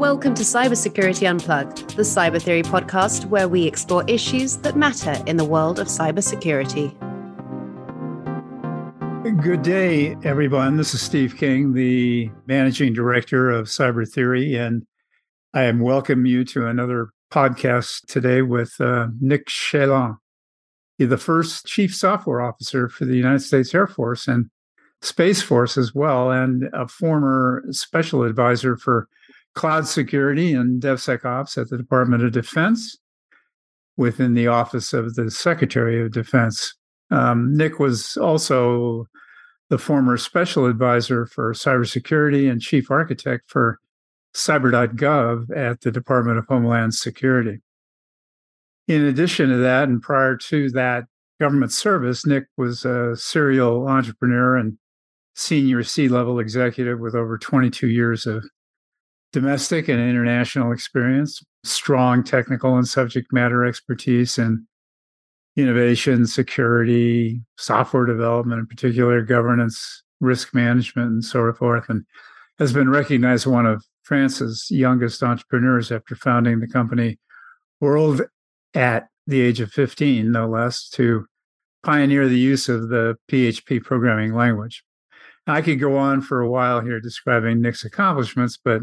welcome to Cybersecurity Unplugged, the Cyber Theory podcast where we explore issues that matter in the world of cybersecurity. Good day, everyone. This is Steve King, the Managing Director of Cyber Theory, and I welcome you to another podcast today with Nick Chalant, the first Chief Software Officer for the United States Air Force and Space Force as well, and a former Special Advisor for Cloud Security and DevSecOps at the Department of Defense within the Office of the Secretary of Defense. Nick was also the former Special Advisor for Cybersecurity and Chief Architect for cyber.gov at the Department of Homeland Security. In addition to that, and prior to that government service, Nick was a serial entrepreneur and senior C-level executive with over 22 years of domestic and international experience, strong technical and subject matter expertise in innovation, security, software development, in particular governance, risk management, and so forth, and has been recognized as one of France's youngest entrepreneurs after founding the company World at the age of 15, no less, to pioneer the use of the PHP programming language. Now, I could go on for a while here describing Nick's accomplishments, but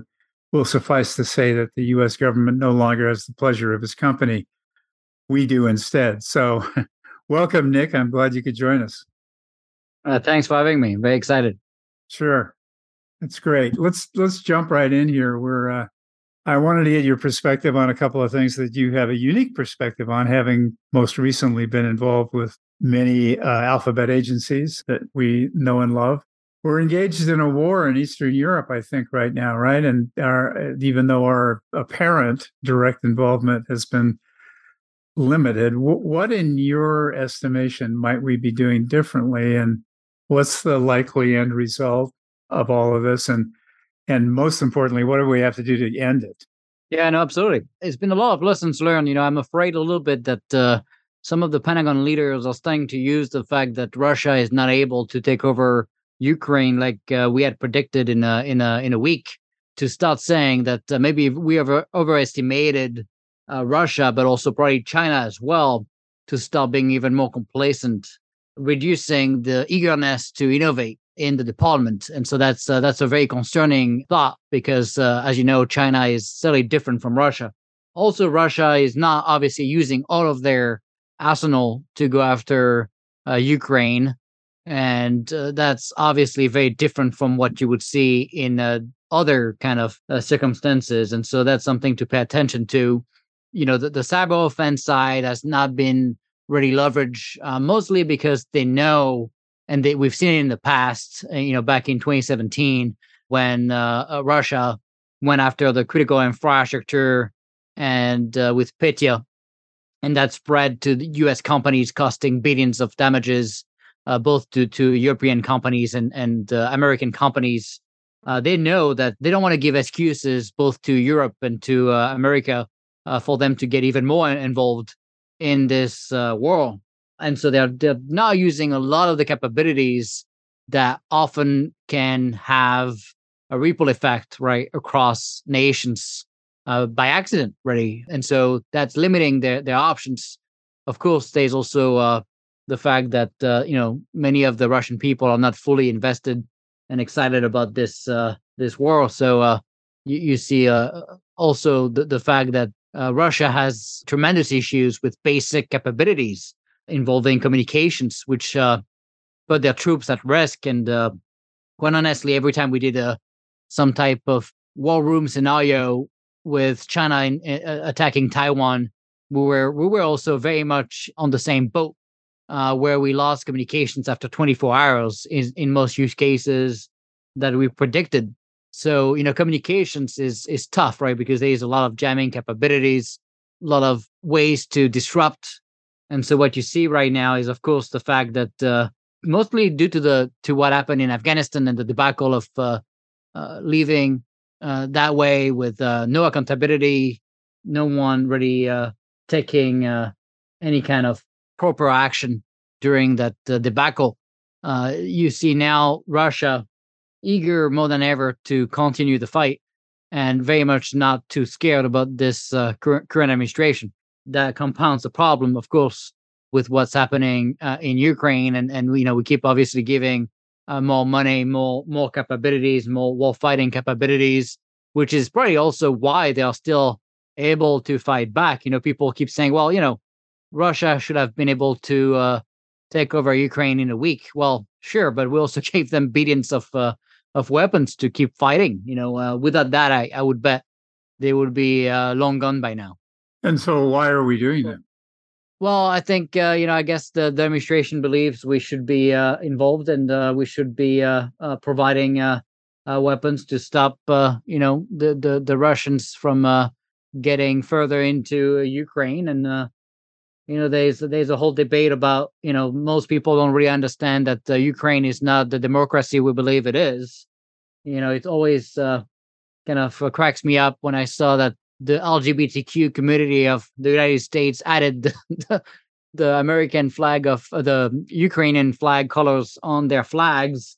will suffice to say that the U.S. government no longer has the pleasure of his company. We do instead. So welcome, Nick. I'm glad you could join us. Thanks for having me. Very excited. Sure. That's great. Let's jump right in here. I wanted to get your perspective on a couple of things that you have a unique perspective on, having most recently been involved with many alphabet agencies that we know and love. We're engaged in a war in Eastern Europe, I think, right now, right? And even though our apparent direct involvement has been limited, what in your estimation might we be doing differently? And what's the likely end result of all of this? And most importantly, what do we have to do to end it? Yeah, no, absolutely. It's been a lot of lessons learned. You know, I'm afraid a little bit that some of the Pentagon leaders are starting to use the fact that Russia is not able to take over Ukraine like we had predicted in a week to start saying that maybe we have overestimated Russia, but also probably China as well, to start being even more complacent, reducing the eagerness to innovate in the department. And so that's a very concerning thought because, as you know, China is certainly different from Russia. Also, Russia is not obviously using all of their arsenal to go after Ukraine. And that's obviously very different from what you would see in other kind of circumstances. And so that's something to pay attention to. You know, the cyber offense side has not been really leveraged, mostly because they know, and we've seen it in the past, you know, back in 2017, when Russia went after the critical infrastructure and with Petya, and that spread to the U.S. companies, costing billions of damages, both to European companies and American companies. They know that they don't want to give excuses both to Europe and to America for them to get even more involved in this war. And so they're now using a lot of the capabilities that often can have a ripple effect, right, across nations by accident, really. And so that's limiting their options. Of course, there's also the fact that, you know, many of the Russian people are not fully invested and excited about this war. So you see also the fact that Russia has tremendous issues with basic capabilities involving communications, which put their troops at risk. And quite honestly, every time we did some type of war room scenario with China attacking Taiwan, we were also very much on the same boat, where we lost communications after 24 hours in most use cases that we predicted. So, you know, communications is tough, right? Because there's a lot of jamming capabilities, a lot of ways to disrupt. And so what you see right now is, of course, the fact that mostly due to what happened in Afghanistan and the debacle of leaving that way with no accountability, no one really taking any kind of proper action during that debacle. You see now Russia eager more than ever to continue the fight. and very much not too scared about this current administration. That compounds the problem, of course, with what's happening in Ukraine. And you know, we keep obviously giving more money, more capabilities, more war fighting capabilities, which is probably also why they are still able to fight back. You know, people keep saying, well, you know, Russia should have been able to take over Ukraine in a week. Well, sure, but we also gave them billions of weapons to keep fighting. You know, without that, I would bet they would be long gone by now. And so why are we doing that? Well, I think, you know, I guess the administration believes we should be involved, and we should be providing weapons to stop, you know, the Russians from getting further into Ukraine. And, you know, there's a whole debate about, you know, most people don't really understand that Ukraine is not the democracy we believe it is. You know, it's always kind of cracks me up when I saw that the LGBTQ community of the United States added the American flag of the Ukrainian flag colors on their flags,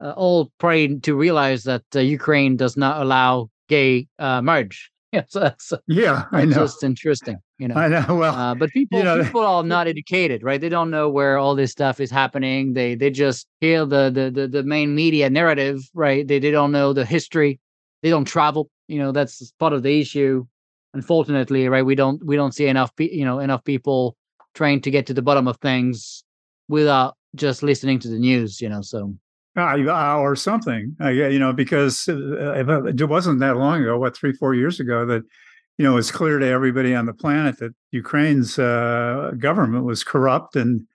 all praying to realize that Ukraine does not allow gay marriage. Yeah, so that's I know. Just interesting, you know. I know. Well, but people, you know, people are not educated, right? They don't know where all this stuff is happening. They just hear the main media narrative, right? They don't know the history. They don't travel. You know, that's part of the issue. Unfortunately, right? We don't see enough people trying to get to the bottom of things without just listening to the news. You know, so or something. You know, because it wasn't that long ago, 3-4 years ago, that you know it's clear to everybody on the planet that Ukraine's government was corrupt and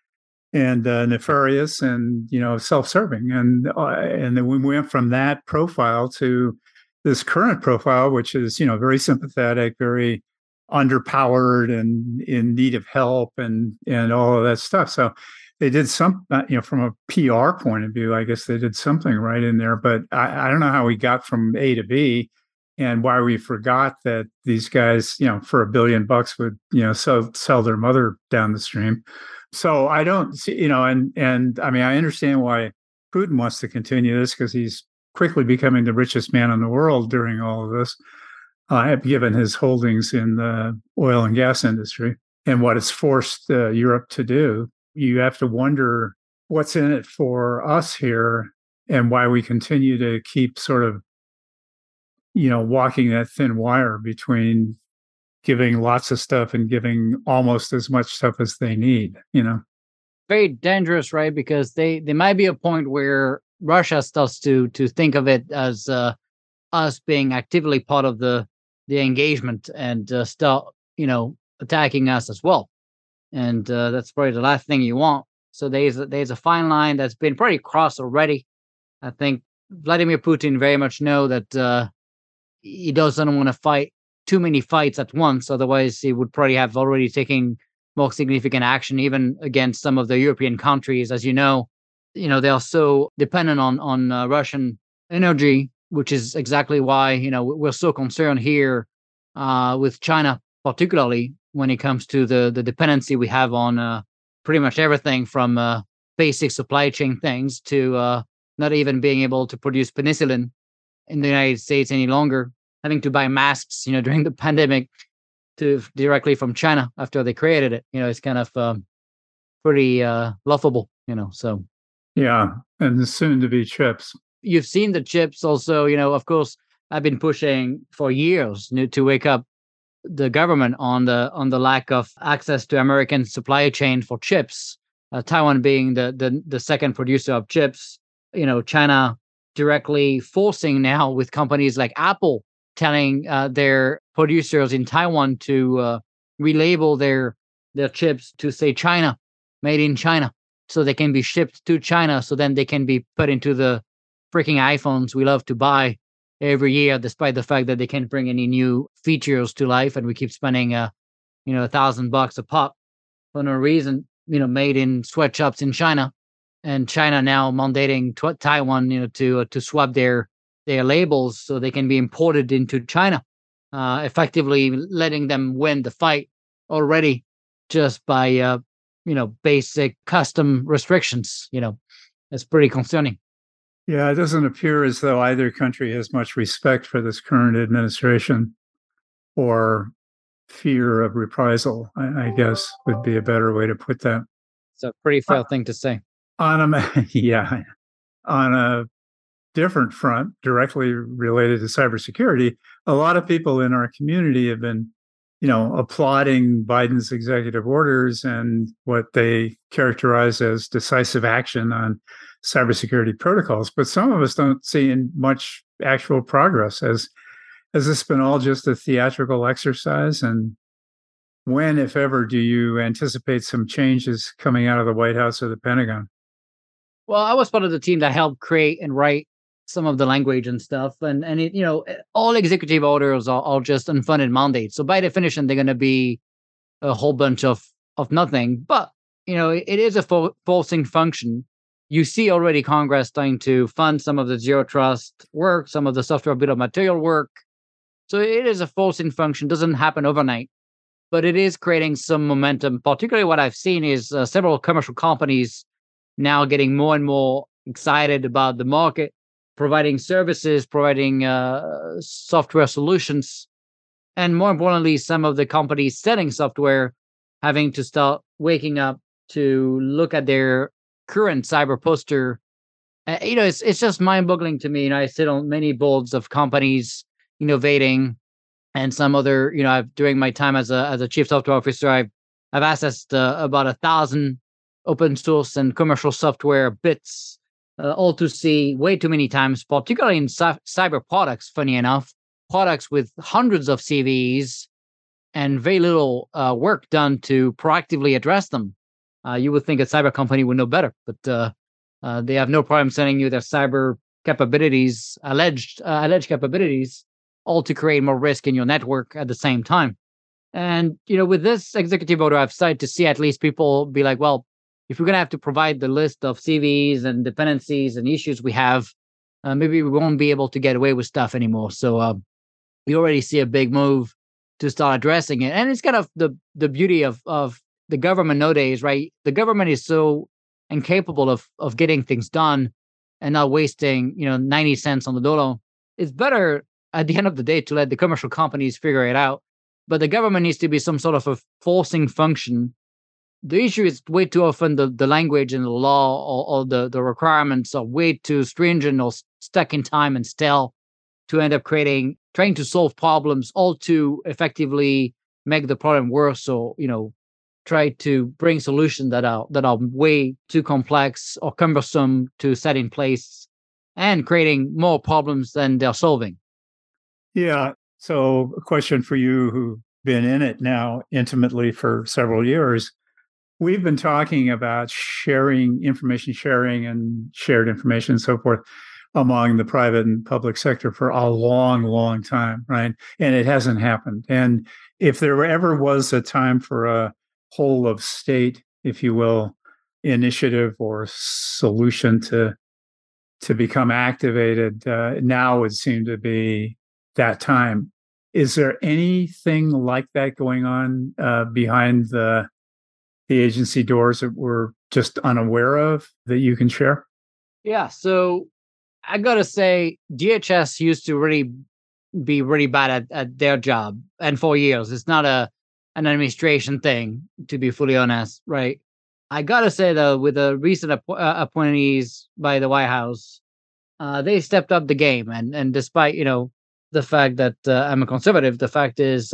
nefarious and, you know, self-serving, and then we went from that profile to this current profile, which is, you know, very sympathetic, very underpowered and in need of help and all of that stuff. So they did some, you know, from a PR point of view, I guess they did something right in there. But I don't know how we got from A to B and why we forgot that these guys, you know, for $1 billion would, you know, sell their mother down the stream. So I don't see, you know, and I mean, I understand why Putin wants to continue this, because he's quickly becoming the richest man in the world during all of this, given his holdings in the oil and gas industry and what it's forced Europe to do. You have to wonder what's in it for us here and why we continue to keep sort of, you know, walking that thin wire between giving lots of stuff and giving almost as much stuff as they need, you know. Very dangerous, right? Because there might be a point where Russia starts to think of it as us being actively part of the engagement and start, you know, attacking us as well. And that's probably the last thing you want. So there's a fine line that's been pretty crossed already. I think Vladimir Putin very much know that he doesn't want to fight too many fights at once. Otherwise, he would probably have already taken more significant action, even against some of the European countries. As you know, they are so dependent on Russian energy, which is exactly why, you know, we're so concerned here with China, particularly when it comes to the dependency we have on pretty much everything from basic supply chain things to not even being able to produce penicillin in the United States any longer, having to buy masks, you know, during the pandemic directly from China after they created it. You know, it's kind of pretty laughable, you know, so. Yeah, and soon to be chips. You've seen the chips also, you know, of course, I've been pushing for years to wake up the government on the lack of access to American supply chain for chips, Taiwan being the second producer of chips, you know, China directly forcing now with companies like Apple telling their producers in Taiwan to relabel their chips to say China, made in China, so they can be shipped to China, so then they can be put into the freaking iPhones we love to buy every year, despite the fact that they can't bring any new features to life, and we keep spending, you know, $1,000 a pop for no reason, you know, made in sweatshops in China, and China now mandating Taiwan, you know, to swap their labels so they can be imported into China, effectively letting them win the fight already just by you know, basic custom restrictions. You know, that's pretty concerning. Yeah, it doesn't appear as though either country has much respect for this current administration or fear of reprisal, I guess would be a better way to put that. It's a pretty foul thing to say. On a different front, directly related to cybersecurity, a lot of people in our community have been, applauding Biden's executive orders and what they characterize as decisive action on cybersecurity protocols. But some of us don't see much actual progress. Has this been all just a theatrical exercise? And when, if ever, do you anticipate some changes coming out of the White House or the Pentagon? Well, I was part of the team that helped create and write some of the language and stuff. And it, all executive orders are just unfunded mandates. So by definition, they're going to be a whole bunch of nothing. But, it is a forcing function. You see already Congress starting to fund some of the zero trust work, some of the software bill of material work. So it is a forcing function. Doesn't happen overnight, but it is creating some momentum. Particularly what I've seen is several commercial companies now getting more and more excited about the market, providing services, providing software solutions, and more importantly, some of the companies selling software having to start waking up to look at their current cyber posture. It's just mind-boggling to me. I sit on many boards of companies innovating, and some other. During my time as a chief software officer, I've accessed about 1,000. Open source and commercial software bits, all to see way too many times, particularly in cyber products, funny enough, products with hundreds of CVEs and very little work done to proactively address them. You would think a cyber company would know better, but they have no problem sending you their cyber capabilities, alleged capabilities, all to create more risk in your network at the same time. And, with this executive order, I've started to see at least people be like, well, if we're going to have to provide the list of CVEs and dependencies and issues we have, maybe we won't be able to get away with stuff anymore. So we already see a big move to start addressing it. And it's kind of the beauty of the government nowadays, right? The government is so incapable of getting things done and not wasting, 90 cents on the dollar. It's better at the end of the day to let the commercial companies figure it out. But the government needs to be some sort of a forcing function. The issue is way too often the language and the law or the requirements are way too stringent or stuck in time and stale to end up trying to solve problems, all to effectively make the problem worse or, try to bring solutions that are way too complex or cumbersome to set in place and creating more problems than they're solving. Yeah. So a question for you who've been in it now intimately for several years. We've been talking about information sharing and shared information and so forth among the private and public sector for a long, long time, right? And it hasn't happened. And if there ever was a time for a whole of state, if you will, initiative or solution to become activated, now would seem to be that time. Is there anything like that going on behind the agency doors that we're just unaware of that you can share? Yeah. So I got to say, DHS used to really be really bad at their job. And for years, it's not an administration thing, to be fully honest, right? I got to say, though, with the recent appointees by the White House, they stepped up the game. And despite, the fact that I'm a conservative, the fact is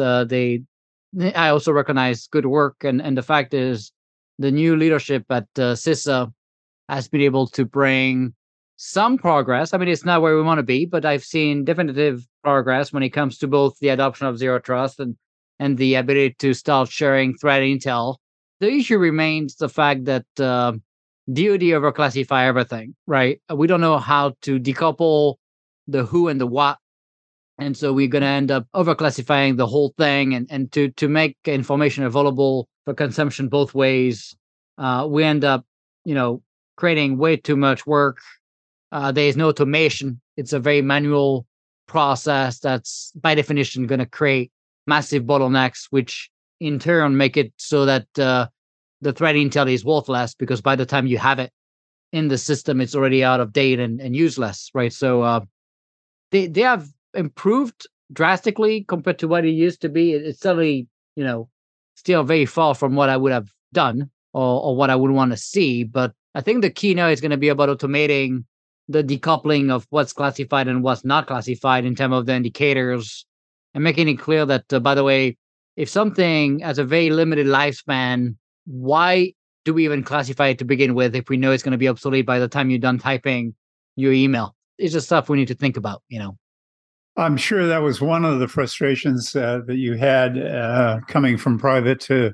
I also recognize good work. And the fact is, the new leadership at CISA has been able to bring some progress. I mean, it's not where we want to be, but I've seen definitive progress when it comes to both the adoption of zero trust and the ability to start sharing threat intel. The issue remains the fact that DoD overclassify everything, right? We don't know how to decouple the who and the what. And so we're going to end up overclassifying the whole thing, and to make information available for consumption both ways, we end up, creating way too much work. There is no automation. It's a very manual process that's by definition going to create massive bottlenecks, which in turn make it so that the threat intel is worthless, because by the time you have it, in the system, it's already out of date and useless, right? So they have improved drastically compared to what it used to be. It's certainly, you know, still very far from what I would have done or what I would want to see. But I think the key now is going to be about automating the decoupling of what's classified and what's not classified in terms of the indicators, and making it clear that, by the way, if something has a very limited lifespan, why do we even classify it to begin with if we know it's going to be obsolete by the time you're done typing your email? It's just stuff we need to think about, you know. I'm sure that was one of the frustrations that you had coming from private to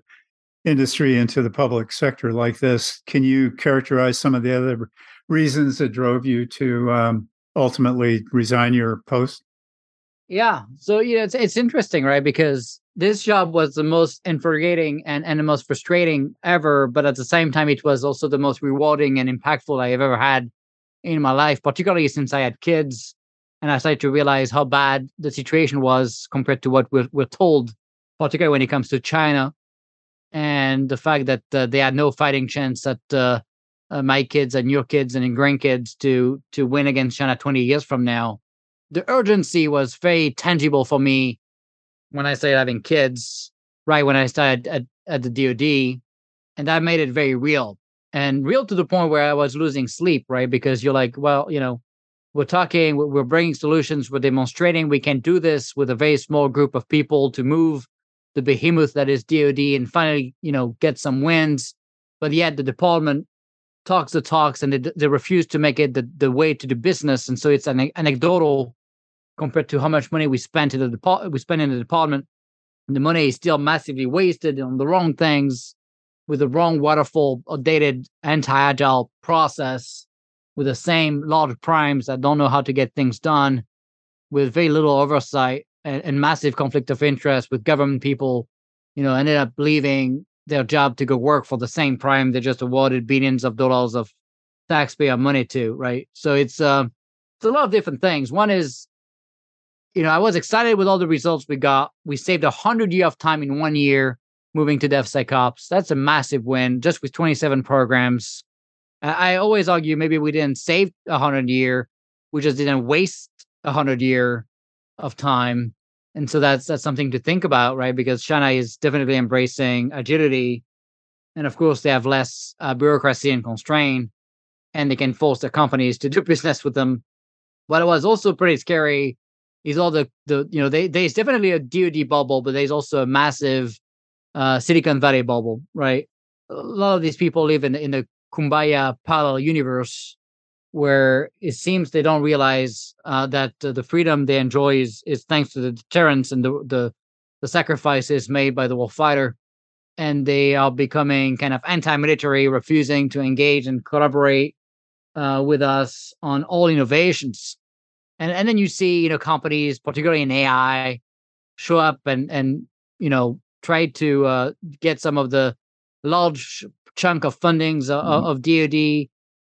industry into the public sector like this. Can you characterize some of the other reasons that drove you to ultimately resign your post? Yeah. So, you know, it's interesting, right? Because this job was the most infuriating and the most frustrating ever. But at the same time, it was also the most rewarding and impactful I have ever had in my life, particularly since I had kids. And I started to realize how bad the situation was compared to what we're told, particularly when it comes to China. And the fact that they had no fighting chance that my kids and your kids and grandkids to win against China 20 years from now. The urgency was very tangible for me when I started having kids, right when I started at the DoD. And that made it very real. And real to the point where I was losing sleep, right? Because you're like, well, you know, we're talking, we're bringing solutions, we're demonstrating we can do this with a very small group of people to move the behemoth that is DoD and finally, you know, get some wins. But yet the department talks the talks and they refuse to make it the way to do business. And so it's anecdotal compared to how much money we spent in the department. And the money is still massively wasted on the wrong things with the wrong waterfall, outdated, anti-agile process with the same large primes that don't know how to get things done with very little oversight. And massive conflict of interest with government people, you know, ended up leaving their job to go work for the same prime they just awarded billions of dollars of taxpayer money to, right? So it's a lot of different things. One is, you know, I was excited with all the results we got. We saved 100 years of time in 1 year moving to DevSecOps. That's a massive win just with 27 programs. I always argue maybe we didn't save 100 years. We just didn't waste 100 years of time. And so that's something to think about, right? Because China is definitely embracing agility. And of course, they have less bureaucracy and constraint, and they can force their companies to do business with them. What was also pretty scary is all the you know, there's definitely a DoD bubble, but there's also a massive Silicon Valley bubble, right? A lot of these people live in the Kumbaya parallel universe, where it seems they don't realize that the freedom they enjoy is thanks to the deterrence and the sacrifices made by the warfighter. And they are becoming kind of anti-military, refusing to engage and collaborate with us on all innovations. And then you see, you know, companies, particularly in AI, show up and you know, try to get some of the large chunk of fundings of DoD,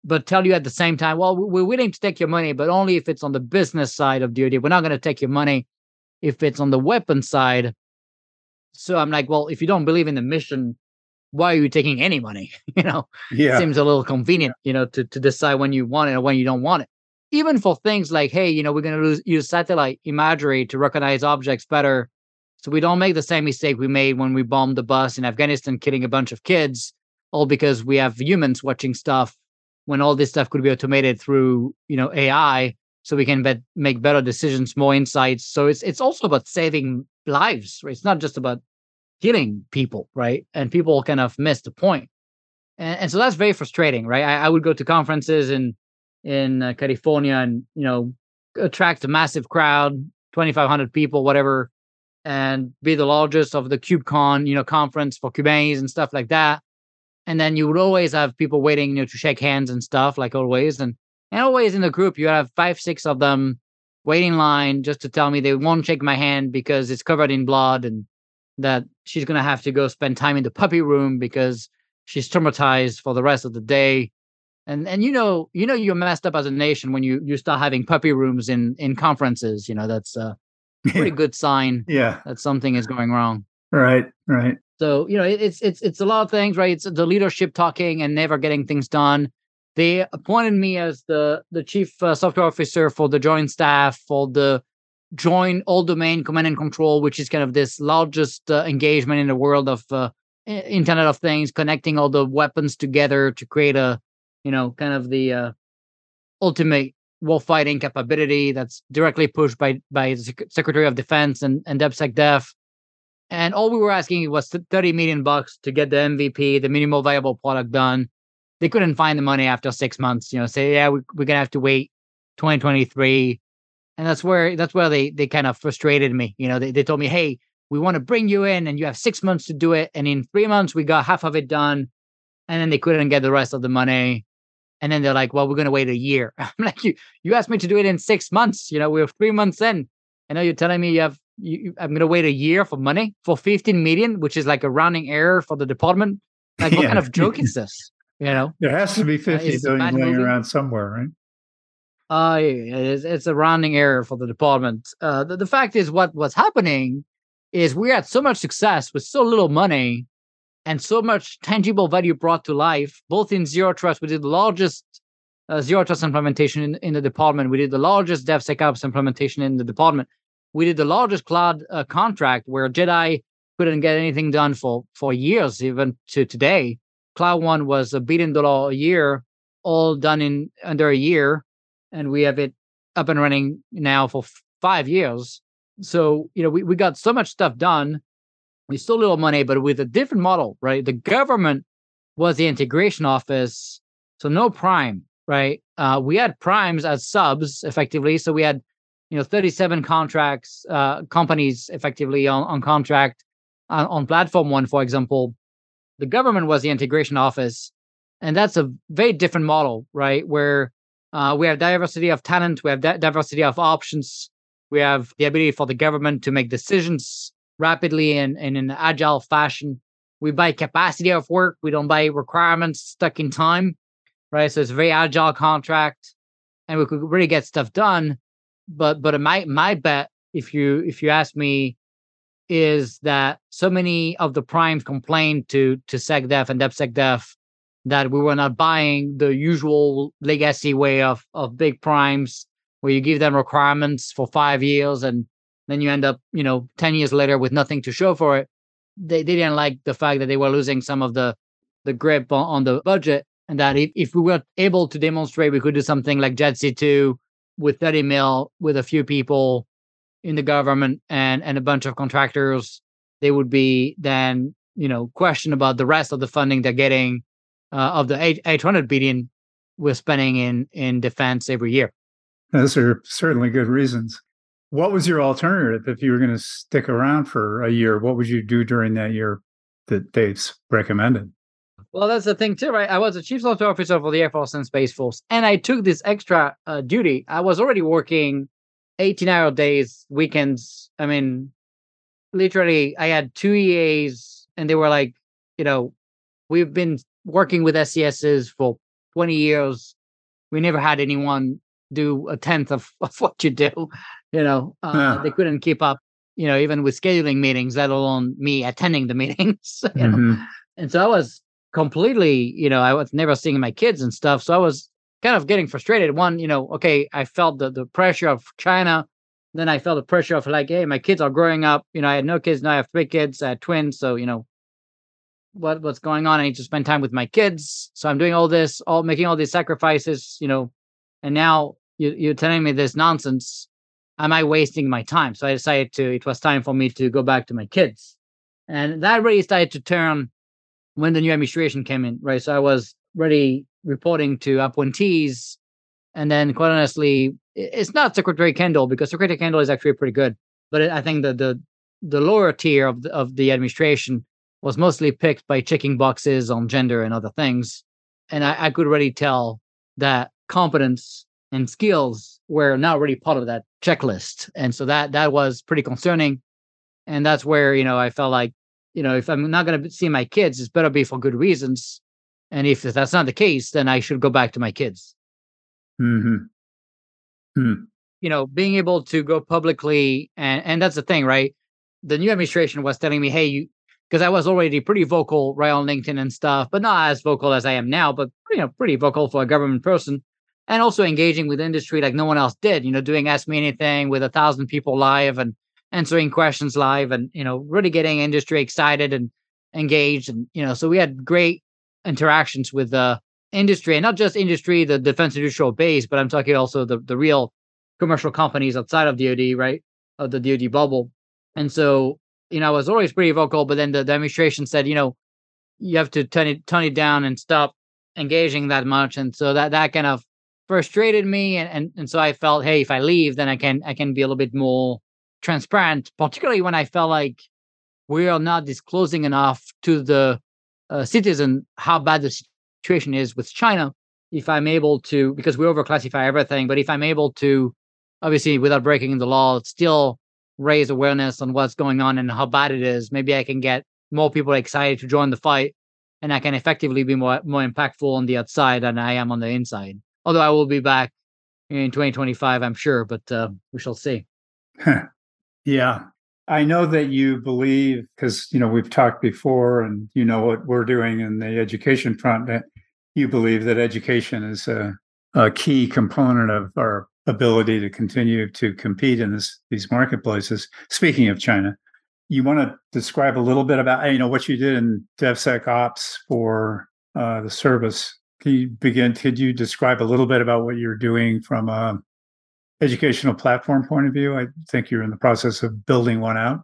but tell you at the same time, well, we're willing to take your money, but only if it's on the business side of DoD. We're not going to take your money if it's on the weapon side. So I'm like, well, if you don't believe in the mission, why are you taking any money? You know, yeah. It seems a little convenient, you know, to decide when you want it or when you don't want it. Even for things like, hey, you know, we're going to use satellite imagery to recognize objects better, so we don't make the same mistake we made when we bombed the bus in Afghanistan, killing a bunch of kids, all because we have humans watching stuff, when all this stuff could be automated through, you know, AI, so we can make better decisions, more insights. So it's also about saving lives, right? It's not just about killing people, right? And people kind of miss the point. And so that's very frustrating, right? I would go to conferences in California and, you know, attract a massive crowd, 2,500 people, whatever, and be the largest of the KubeCon, you know, conference for Kubernetes and stuff like that. And then you would always have people waiting, you know, to shake hands and stuff, like always. And always in the group, you have 5, 6 of them waiting in line just to tell me they won't shake my hand because it's covered in blood and that she's going to have to go spend time in the puppy room because she's traumatized for the rest of the day. And you know, you're messed up as a nation when you start having puppy rooms in conferences. You know, that's a pretty good sign that something is going wrong. Right. So, you know, it's a lot of things, right? It's the leadership talking and never getting things done. They appointed me as the chief software officer for the joint staff for the joint all-domain command and control, which is kind of this largest engagement in the world of Internet of Things, connecting all the weapons together to create a, you know, kind of the ultimate warfighting capability that's directly pushed by the Secretary of Defense and DepSecDef. And all we were asking was $30 million to get the MVP, the minimal viable product, done. They couldn't find the money after 6 months, you know, say, yeah, we're going to have to wait 2023. And that's where they kind of frustrated me. You know, they told me, hey, we want to bring you in and you have 6 months to do it. And in 3 months, we got half of it done. And then they couldn't get the rest of the money. And then they're like, well, we're going to wait a year. I'm like, you asked me to do it in 6 months. You know, we're 3 months in. And now you're telling me I'm going to wwait a year for money for 15 million, which is like a rounding error for the department. Like, what kind of joke is this? You know, there has to be 50 billion laying around somewhere, right? It's a rounding error for the department. The fact is, what was happening is we had so much success with so little money and so much tangible value brought to life, both in Zero Trust. We did the largest Zero Trust implementation in the department. We did the largest DevSecOps implementation in the department. We did the largest cloud contract where Jedi couldn't get anything done for years, even to today. Cloud One was $1 billion a year, all done in under a year, and we have it up and running now for 5 years. So, you know, we got so much stuff done with so little money, but with a different model, right? The government was the integration office, so no prime, right? We had primes as subs, effectively. So we had, you know, 37 contracts, companies effectively on contract on Platform One, for example. The government was the integration office, and that's a very different model, right? Where we have diversity of talent, we have diversity of options, we have the ability for the government to make decisions rapidly and in an agile fashion. We buy capacity of work, we don't buy requirements stuck in time, right? So it's a very agile contract, and we could really get stuff done. But my bet, if you ask me, is that so many of the primes complained to SecDef and DepSecDef that we were not buying the usual legacy way of big primes, where you give them requirements for 5 years and then you end up, you know, 10 years later with nothing to show for it. They didn't like the fact that they were losing some of the grip on the budget, and that if we were able to demonstrate we could do something like JADC2 with $30 million with a few people in the government and a bunch of contractors, they would be then, you know, questioned about the rest of the funding they're getting of the 800 billion we're spending in defense every year. Those are certainly good reasons. What was your alternative if you were going to stick around for a year? What would you do during that year that they've recommended? Well, that's the thing too, right? I was a chief software officer for the Air Force and Space Force, and I took this extra duty. I was already working 18-hour days, weekends. I mean, literally, I had two EAs, and they were like, you know, we've been working with SCSs for 20 years. We never had anyone do a tenth of what you do. You know, They couldn't keep up, you know, even with scheduling meetings, let alone me attending the meetings. You know? And so I was completely, you know, I was never seeing my kids and stuff. So I was kind of getting frustrated. One, you know, okay, I felt the pressure of China. Then I felt the pressure of like, hey, my kids are growing up. You know, I had no kids. Now I have 3 kids, I had twins. So, you know, what's going on? I need to spend time with my kids. So I'm doing all this, making all these sacrifices, you know, and now you're telling me this nonsense. Am I wasting my time? So I decided it was time for me to go back to my kids. And that really started to turn when the new administration came in, right? So I was really reporting to appointees, and then quite honestly, it's not Secretary Kendall, because Secretary Kendall is actually pretty good, but I think that the lower tier of the administration was mostly picked by checking boxes on gender and other things, and I could really tell that competence and skills were not really part of that checklist, and so that was pretty concerning, and that's where, you know, I felt like, you know, if I'm not going to see my kids, it's better be for good reasons. And if that's not the case, then I should go back to my kids. You know, being able to go publicly, and that's the thing, right? The new administration was telling me, hey, you, because I was already pretty vocal right on LinkedIn and stuff, but not as vocal as I am now, but pretty vocal for a government person, and also engaging with industry like no one else did, doing Ask Me Anything with 1,000 people live and answering questions live and, really getting industry excited and engaged. And, so we had great interactions with industry, and not just industry, the defense industrial base, but I'm talking also the real commercial companies outside of DoD, right? Of the DoD bubble. And so, I was always pretty vocal, but then the administration said, you have to tone it down and stop engaging that much. And so that kind of frustrated me. And so I felt, hey, if I leave, then I can be a little bit more transparent, particularly when I felt like we are not disclosing enough to the citizen how bad the situation is with China. If I'm able to, because we overclassify everything, but if I'm able to, obviously without breaking the law, still raise awareness on what's going on and how bad it is, maybe I can get more people excited to join the fight, and I can effectively be more impactful on the outside than I am on the inside. Although I will be back in 2025, I'm sure, but we shall see. Huh. Yeah. I know that you believe, because, we've talked before and you know what we're doing in the education front, that you believe that education is a key component of our ability to continue to compete in these marketplaces. Speaking of China, you want to describe a little bit about, what you did in DevSecOps for the service. Could you describe a little bit about what you're doing from a educational platform point of view? I think you're in the process of building one out.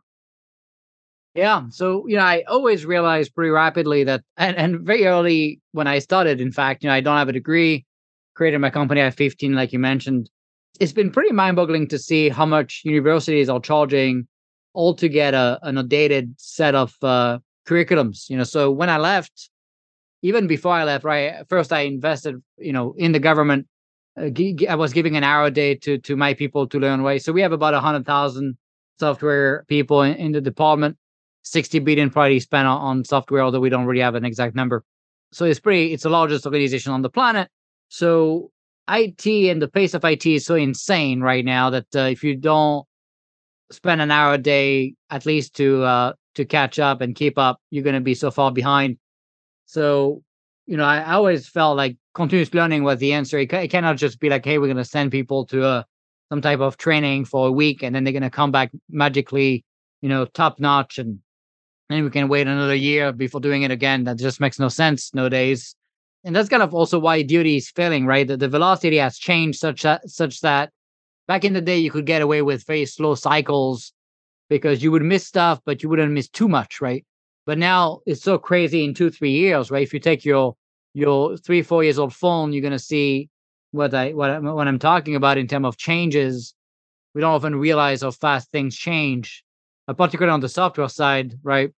Yeah. So, I always realized pretty rapidly that, and very early when I started, in fact, I don't have a degree, created my company at 15, like you mentioned. It's been pretty mind-boggling to see how much universities are charging all to get an outdated set of curriculums. So when I left, even before I left, right, first I invested, in the government. I was giving an hour a day to my people to learn, right? So we have about 100,000 software people in the department, 60 billion probably spent on software, although we don't really have an exact number. So it's the largest organization on the planet. So IT and the pace of IT is so insane right now that if you don't spend an hour a day at least to catch up and keep up, you're going to be so far behind. So, I always felt like continuous learning was the answer. It cannot just be like, hey, we're going to send people to some type of training for a week, and then they're going to come back magically, top notch, and then we can wait another year before doing it again. That just makes no sense nowadays. And that's kind of also why duty is failing, right? The velocity has changed such that back in the day, you could get away with very slow cycles because you would miss stuff, but you wouldn't miss too much, right? But now it's so crazy in 2-3 years, right? If you take your 3-4 years old phone, you're going to see what I'm talking about in terms of changes. We don't often realize how fast things change, particularly on the software side, right?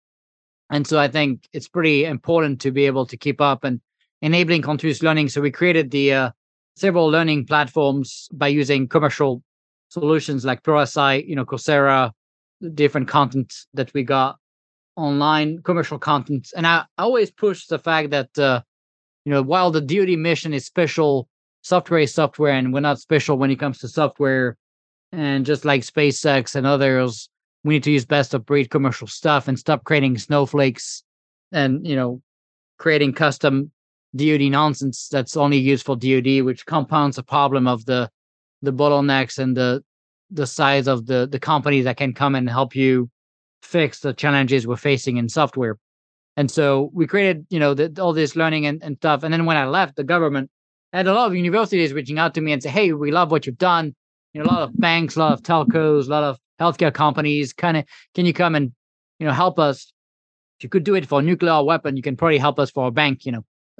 And so I think it's pretty important to be able to keep up and enabling continuous learning. So we created the several learning platforms by using commercial solutions like ProSci, Coursera, different content that we got online, commercial content. And I always push the fact that, while the DoD mission is special, software is software, and we're not special when it comes to software. And just like SpaceX and others, we need to use best of breed commercial stuff and stop creating snowflakes and, creating custom DoD nonsense that's only used for DoD, which compounds the problem of the bottlenecks and the size of the companies that can come and help you fix the challenges we're facing in software. And so we created, all this learning and stuff. And then when I left the government, I had a lot of universities reaching out to me and say, hey, we love what you've done. A lot of banks, a lot of telcos, a lot of healthcare companies, can you come and, help us? If you could do it for a nuclear weapon, you can probably help us for a bank,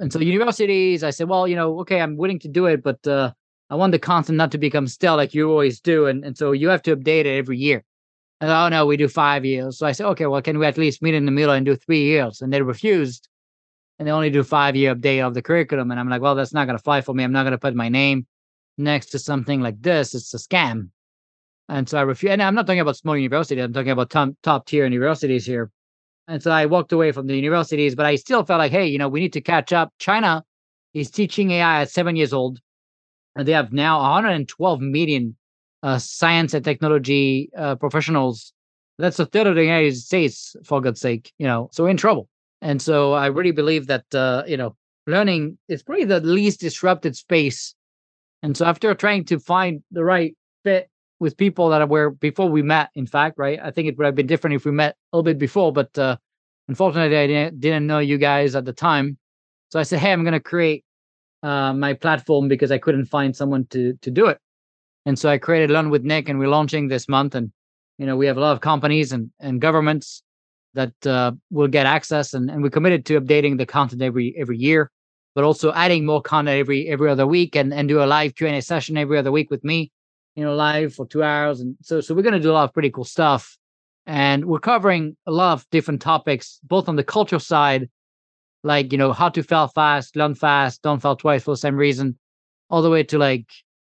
And so universities, I said, well, okay, I'm willing to do it, but I want the content not to become stale like you always do. And so you have to update it every year. And oh, no, we do 5 years. So I said, okay, well, can we at least meet in the middle and do 3 years? And they refused. And they only do 5-year update of the curriculum. And I'm like, well, that's not going to fly for me. I'm not going to put my name next to something like this. It's a scam. And so I refused. And I'm not talking about small universities. I'm talking about top-tier universities here. And so I walked away from the universities, but I still felt like, hey, we need to catch up. China is teaching AI at 7 years old, and they have now 112 million science and technology professionals That's the threat of the United States, for God's sake, you know, so we're in trouble. And so I really believe that, you know, learning is probably the least disrupted space. And so after trying to find the right fit with people that were before we met, in fact, right? I think it would have been different if we met a little bit before, but unfortunately, I didn't know you guys at the time. So I said, hey, I'm going to create my platform because I couldn't find someone to do it. And so I created Learn With Nick, and we're launching this month. And, you know, we have a lot of companies and governments that will get access. And we're committed to updating the content every year, but also adding more content every other week and do a live Q&A session every other week with me, you know, live for 2 hours. And so we're going to do a lot of pretty cool stuff. And we're covering a lot of different topics, both on the culture side, like, you know, how to fail fast, learn fast, don't fail twice for the same reason, all the way to, like,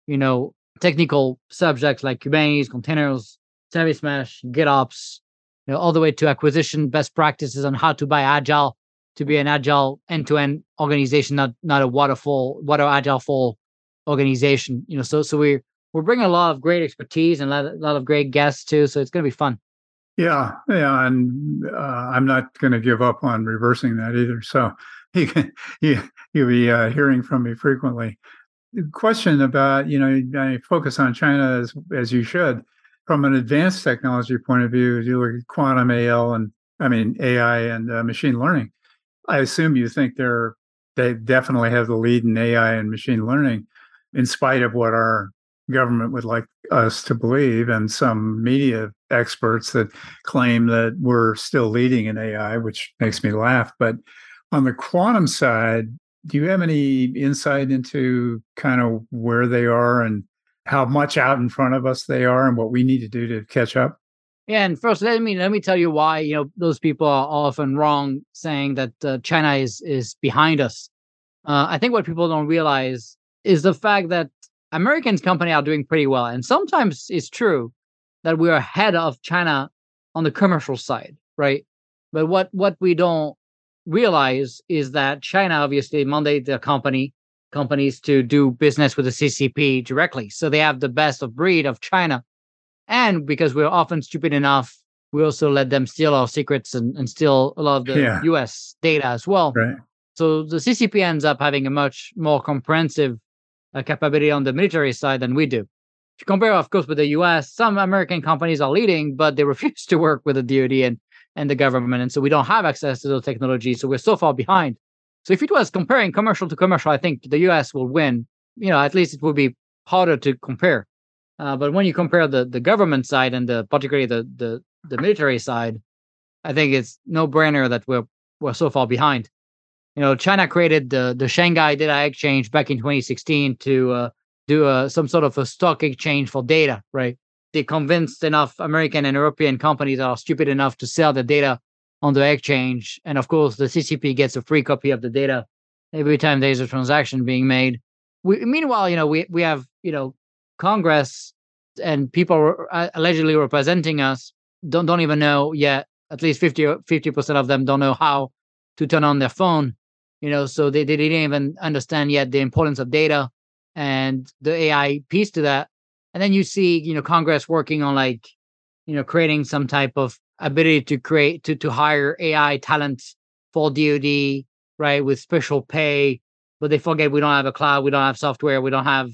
you know, technical subjects like Kubernetes, containers, service mesh, GitOps, you know, all the way to acquisition best practices on how to buy agile, to be an agile end-to-end organization, not a waterfall organization, you know. So we're bringing a lot of great expertise and a lot of great guests too. So it's going to be fun. Yeah, and I'm not going to give up on reversing that either. So you'll be hearing from me frequently. Question about, you know, I focus on China as you should. From an advanced technology point of view, you look at quantum AI and machine learning. I assume you think they definitely have the lead in AI and machine learning, in spite of what our government would like us to believe, and some media experts that claim that we're still leading in AI, which makes me laugh. But on the quantum side, do you have any insight into kind of where they are and how much out in front of us they are and what we need to do to catch up? Yeah, and first, let me tell you why, you know, those people are often wrong saying that China is behind us. I think what people don't realize is the fact that American companies are doing pretty well. And sometimes it's true that we are ahead of China on the commercial side, right? But what we don't realize is that China obviously mandates their companies to do business with the CCP directly. So they have the best of breed of China. And because we're often stupid enough, we also let them steal our secrets and steal a lot of the US data as well. Right. So the CCP ends up having a much more comprehensive capability on the military side than we do. To compare, of course, with the US, some American companies are leading, but they refuse to work with the DoD and the government. And so we don't have access to those technologies. So we're so far behind. So if it was comparing commercial to commercial, I think the US will win. You know, at least it would be harder to compare. But when you compare the government side and particularly the military side, I think it's no brainer that we're so far behind. You know, China created the Shanghai Data Exchange back in 2016 to do some sort of a stock exchange for data, right? They convinced enough American and European companies that are stupid enough to sell the data on the exchange. And of course, the CCP gets a free copy of the data every time there's a transaction being made. Meanwhile, you know, we have, you know, Congress and people allegedly representing us don't even know yet, at least 50% of them don't know how to turn on their phone. You know, so they didn't even understand yet the importance of data and the AI piece to that. And then you see, you know, Congress working on, like, you know, creating some type of ability to create, to hire AI talent for DoD, right, with special pay. But they forget we don't have a cloud, we don't have software, we don't have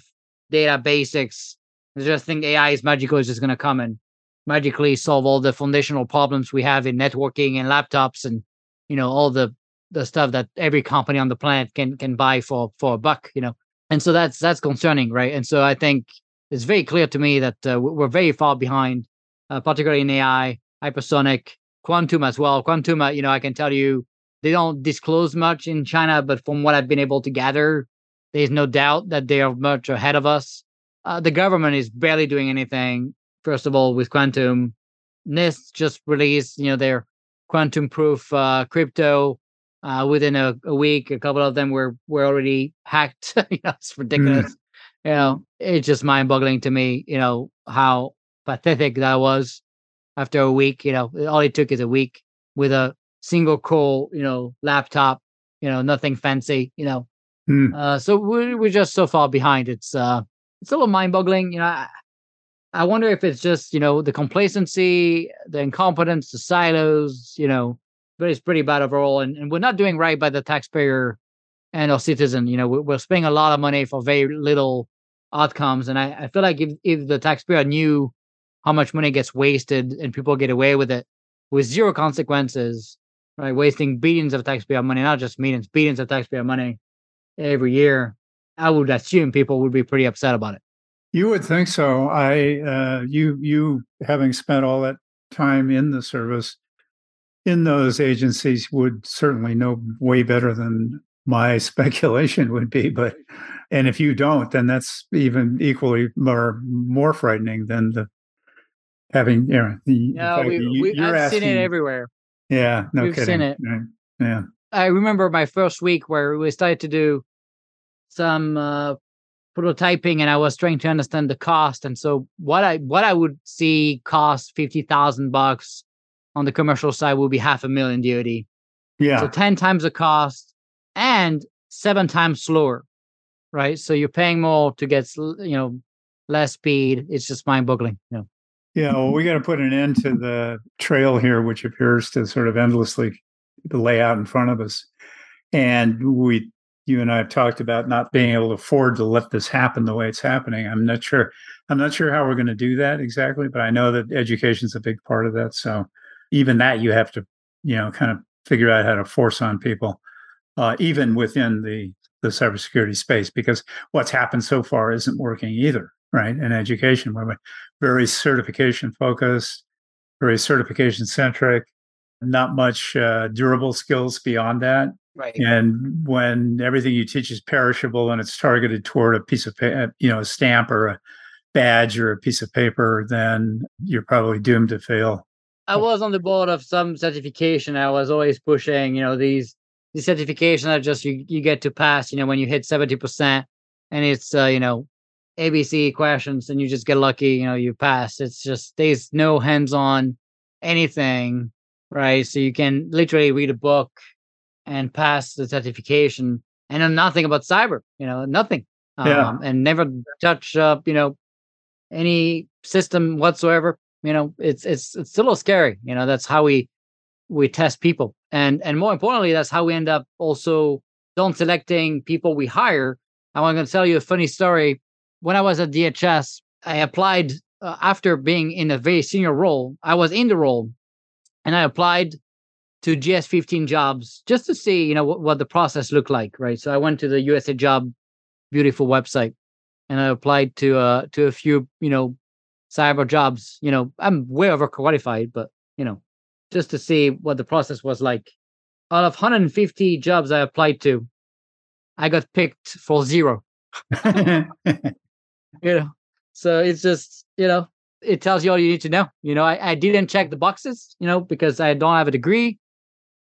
data basics. They just think AI is magical, it's just going to come and magically solve all the foundational problems we have in networking and laptops and, you know, all the stuff that every company on the planet can buy for a buck, you know. And so that's concerning, right? And so I think it's very clear to me that we're very far behind, particularly in AI, hypersonic, quantum as well. Quantum, you know, I can tell you, they don't disclose much in China, but from what I've been able to gather, there's no doubt that they are much ahead of us. The government is barely doing anything, first of all, with quantum. NIST just released, you know, their quantum-proof crypto within a week. A couple of them were already hacked. You know, it's ridiculous. You know, it's just mind-boggling to me, you know, how pathetic that was after a week. You know, all it took is a week with a single core, you know, laptop, you know, nothing fancy, you know. So we're just so far behind. It's a little mind-boggling. You know, I wonder if it's just, you know, the complacency, the incompetence, the silos, you know, but it's pretty bad overall. And we're not doing right by the taxpayer and our citizen. You know, we're spending a lot of money for very little outcomes. And I feel like if the taxpayer knew how much money gets wasted and people get away with it with zero consequences, right? Wasting billions of taxpayer money, not just millions, billions of taxpayer money every year, I would assume people would be pretty upset about it. You would think so. You having spent all that time in the service, in those agencies, would certainly know way better than my speculation would be. But, and if you don't, then that's even equally more frightening than the having, you know, the, no, fact you're I've asking, seen it everywhere. Yeah, no We've kidding. Seen it. Yeah. I remember my first week where we started to do some prototyping, and I was trying to understand the cost. And so what I would see cost $50,000 on the commercial side would be $500,000 DoD. Yeah. So 10 times the cost and 7 times slower, right? So you're paying more to get, you know, less speed. It's just mind-boggling. Yeah. Yeah. Well, we got to put an end to the trail here, which appears to sort of endlessly lay out in front of us. And you and I have talked about not being able to afford to let this happen the way it's happening. I'm not sure how we're going to do that exactly, but I know that education's a big part of that. So even that you have to, you know, kind of figure out how to force on people, even within the cybersecurity space, because what's happened so far isn't working either, right? In education, where we're very certification focused, very certification centric, not much durable skills beyond that. Right. And when everything you teach is perishable and it's targeted toward a piece of, you know, a stamp or a badge or a piece of paper, then you're probably doomed to fail. I was on the board of some certification. I was always pushing, you know, these certifications are just you get to pass, you know, when you hit 70%, and it's, you know, ABC questions, and you just get lucky, you know, you pass. It's just, there's no hands-on anything, right? So you can literally read a book and pass the certification and know nothing about cyber, you know, nothing. And never touch up, you know, any system whatsoever. You know, it's a little scary. You know, that's how we test people. And more importantly, that's how we end up also don't selecting people we hire. And I'm going to tell you a funny story. When I was at DHS, I applied after being in a very senior role. I was in the role and I applied to GS-15 jobs just to see, you know, what the process looked like, right? So I went to the USAJobs beautiful website and I applied to a few, you know, cyber jobs. You know, I'm way overqualified, but, you know, just to see what the process was like. Out of 150 jobs I applied to, I got picked for 0. You know, so it's just, you know, it tells you all you need to know. You know, I didn't check the boxes, you know, because I don't have a degree.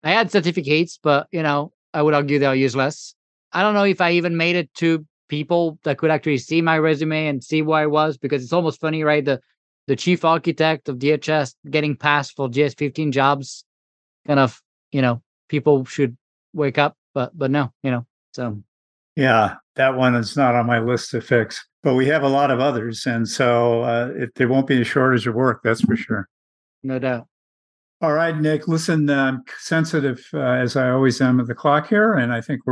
I had certificates, but, you know, I would argue they're useless. I don't know if I even made it to people that could actually see my resume and see where I was, because it's almost funny, right? The chief architect of DHS getting passed for GS-15 jobs, kind of, you know, people should wake up, but no, you know, so. Yeah, that one is not on my list to fix, but we have a lot of others. And so there won't be a shortage of work, that's for sure. No doubt. All right, Nick, listen, I'm sensitive, as I always am, of the clock here, and I think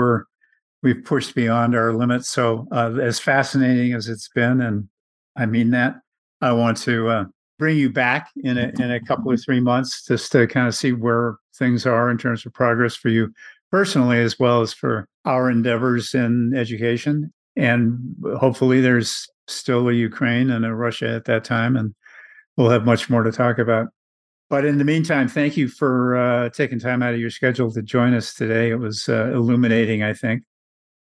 we've pushed beyond our limits. So as fascinating as it's been, and I mean that, I want to bring you back in a couple of 3 months just to kind of see where things are in terms of progress for you personally, as well as for our endeavors in education. And hopefully there's still a Ukraine and a Russia at that time, and we'll have much more to talk about. But in the meantime, thank you for taking time out of your schedule to join us today. It was illuminating, I think.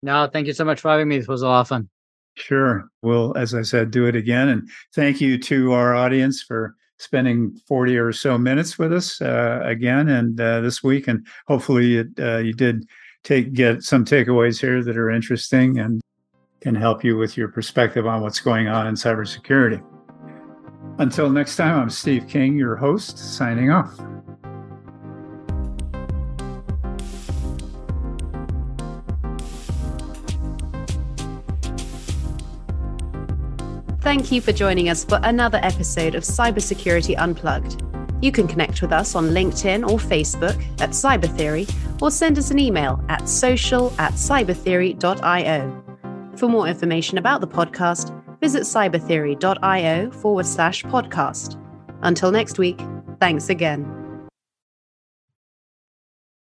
No, thank you so much for having me. This was a lot of fun. Sure. We'll, as I said, do it again. And thank you to our audience for spending 40 or so minutes with us again and this week. And hopefully you did get some takeaways here that are interesting and can help you with your perspective on what's going on in cybersecurity. Until next time, I'm Steve King, your host, signing off. Thank you for joining us for another episode of Cybersecurity Unplugged. You can connect with us on LinkedIn or Facebook at Cyber Theory, or send us an email at social@cybertheory.io. For more information about the podcast, visit cybertheory.io/podcast. Until next week, thanks again.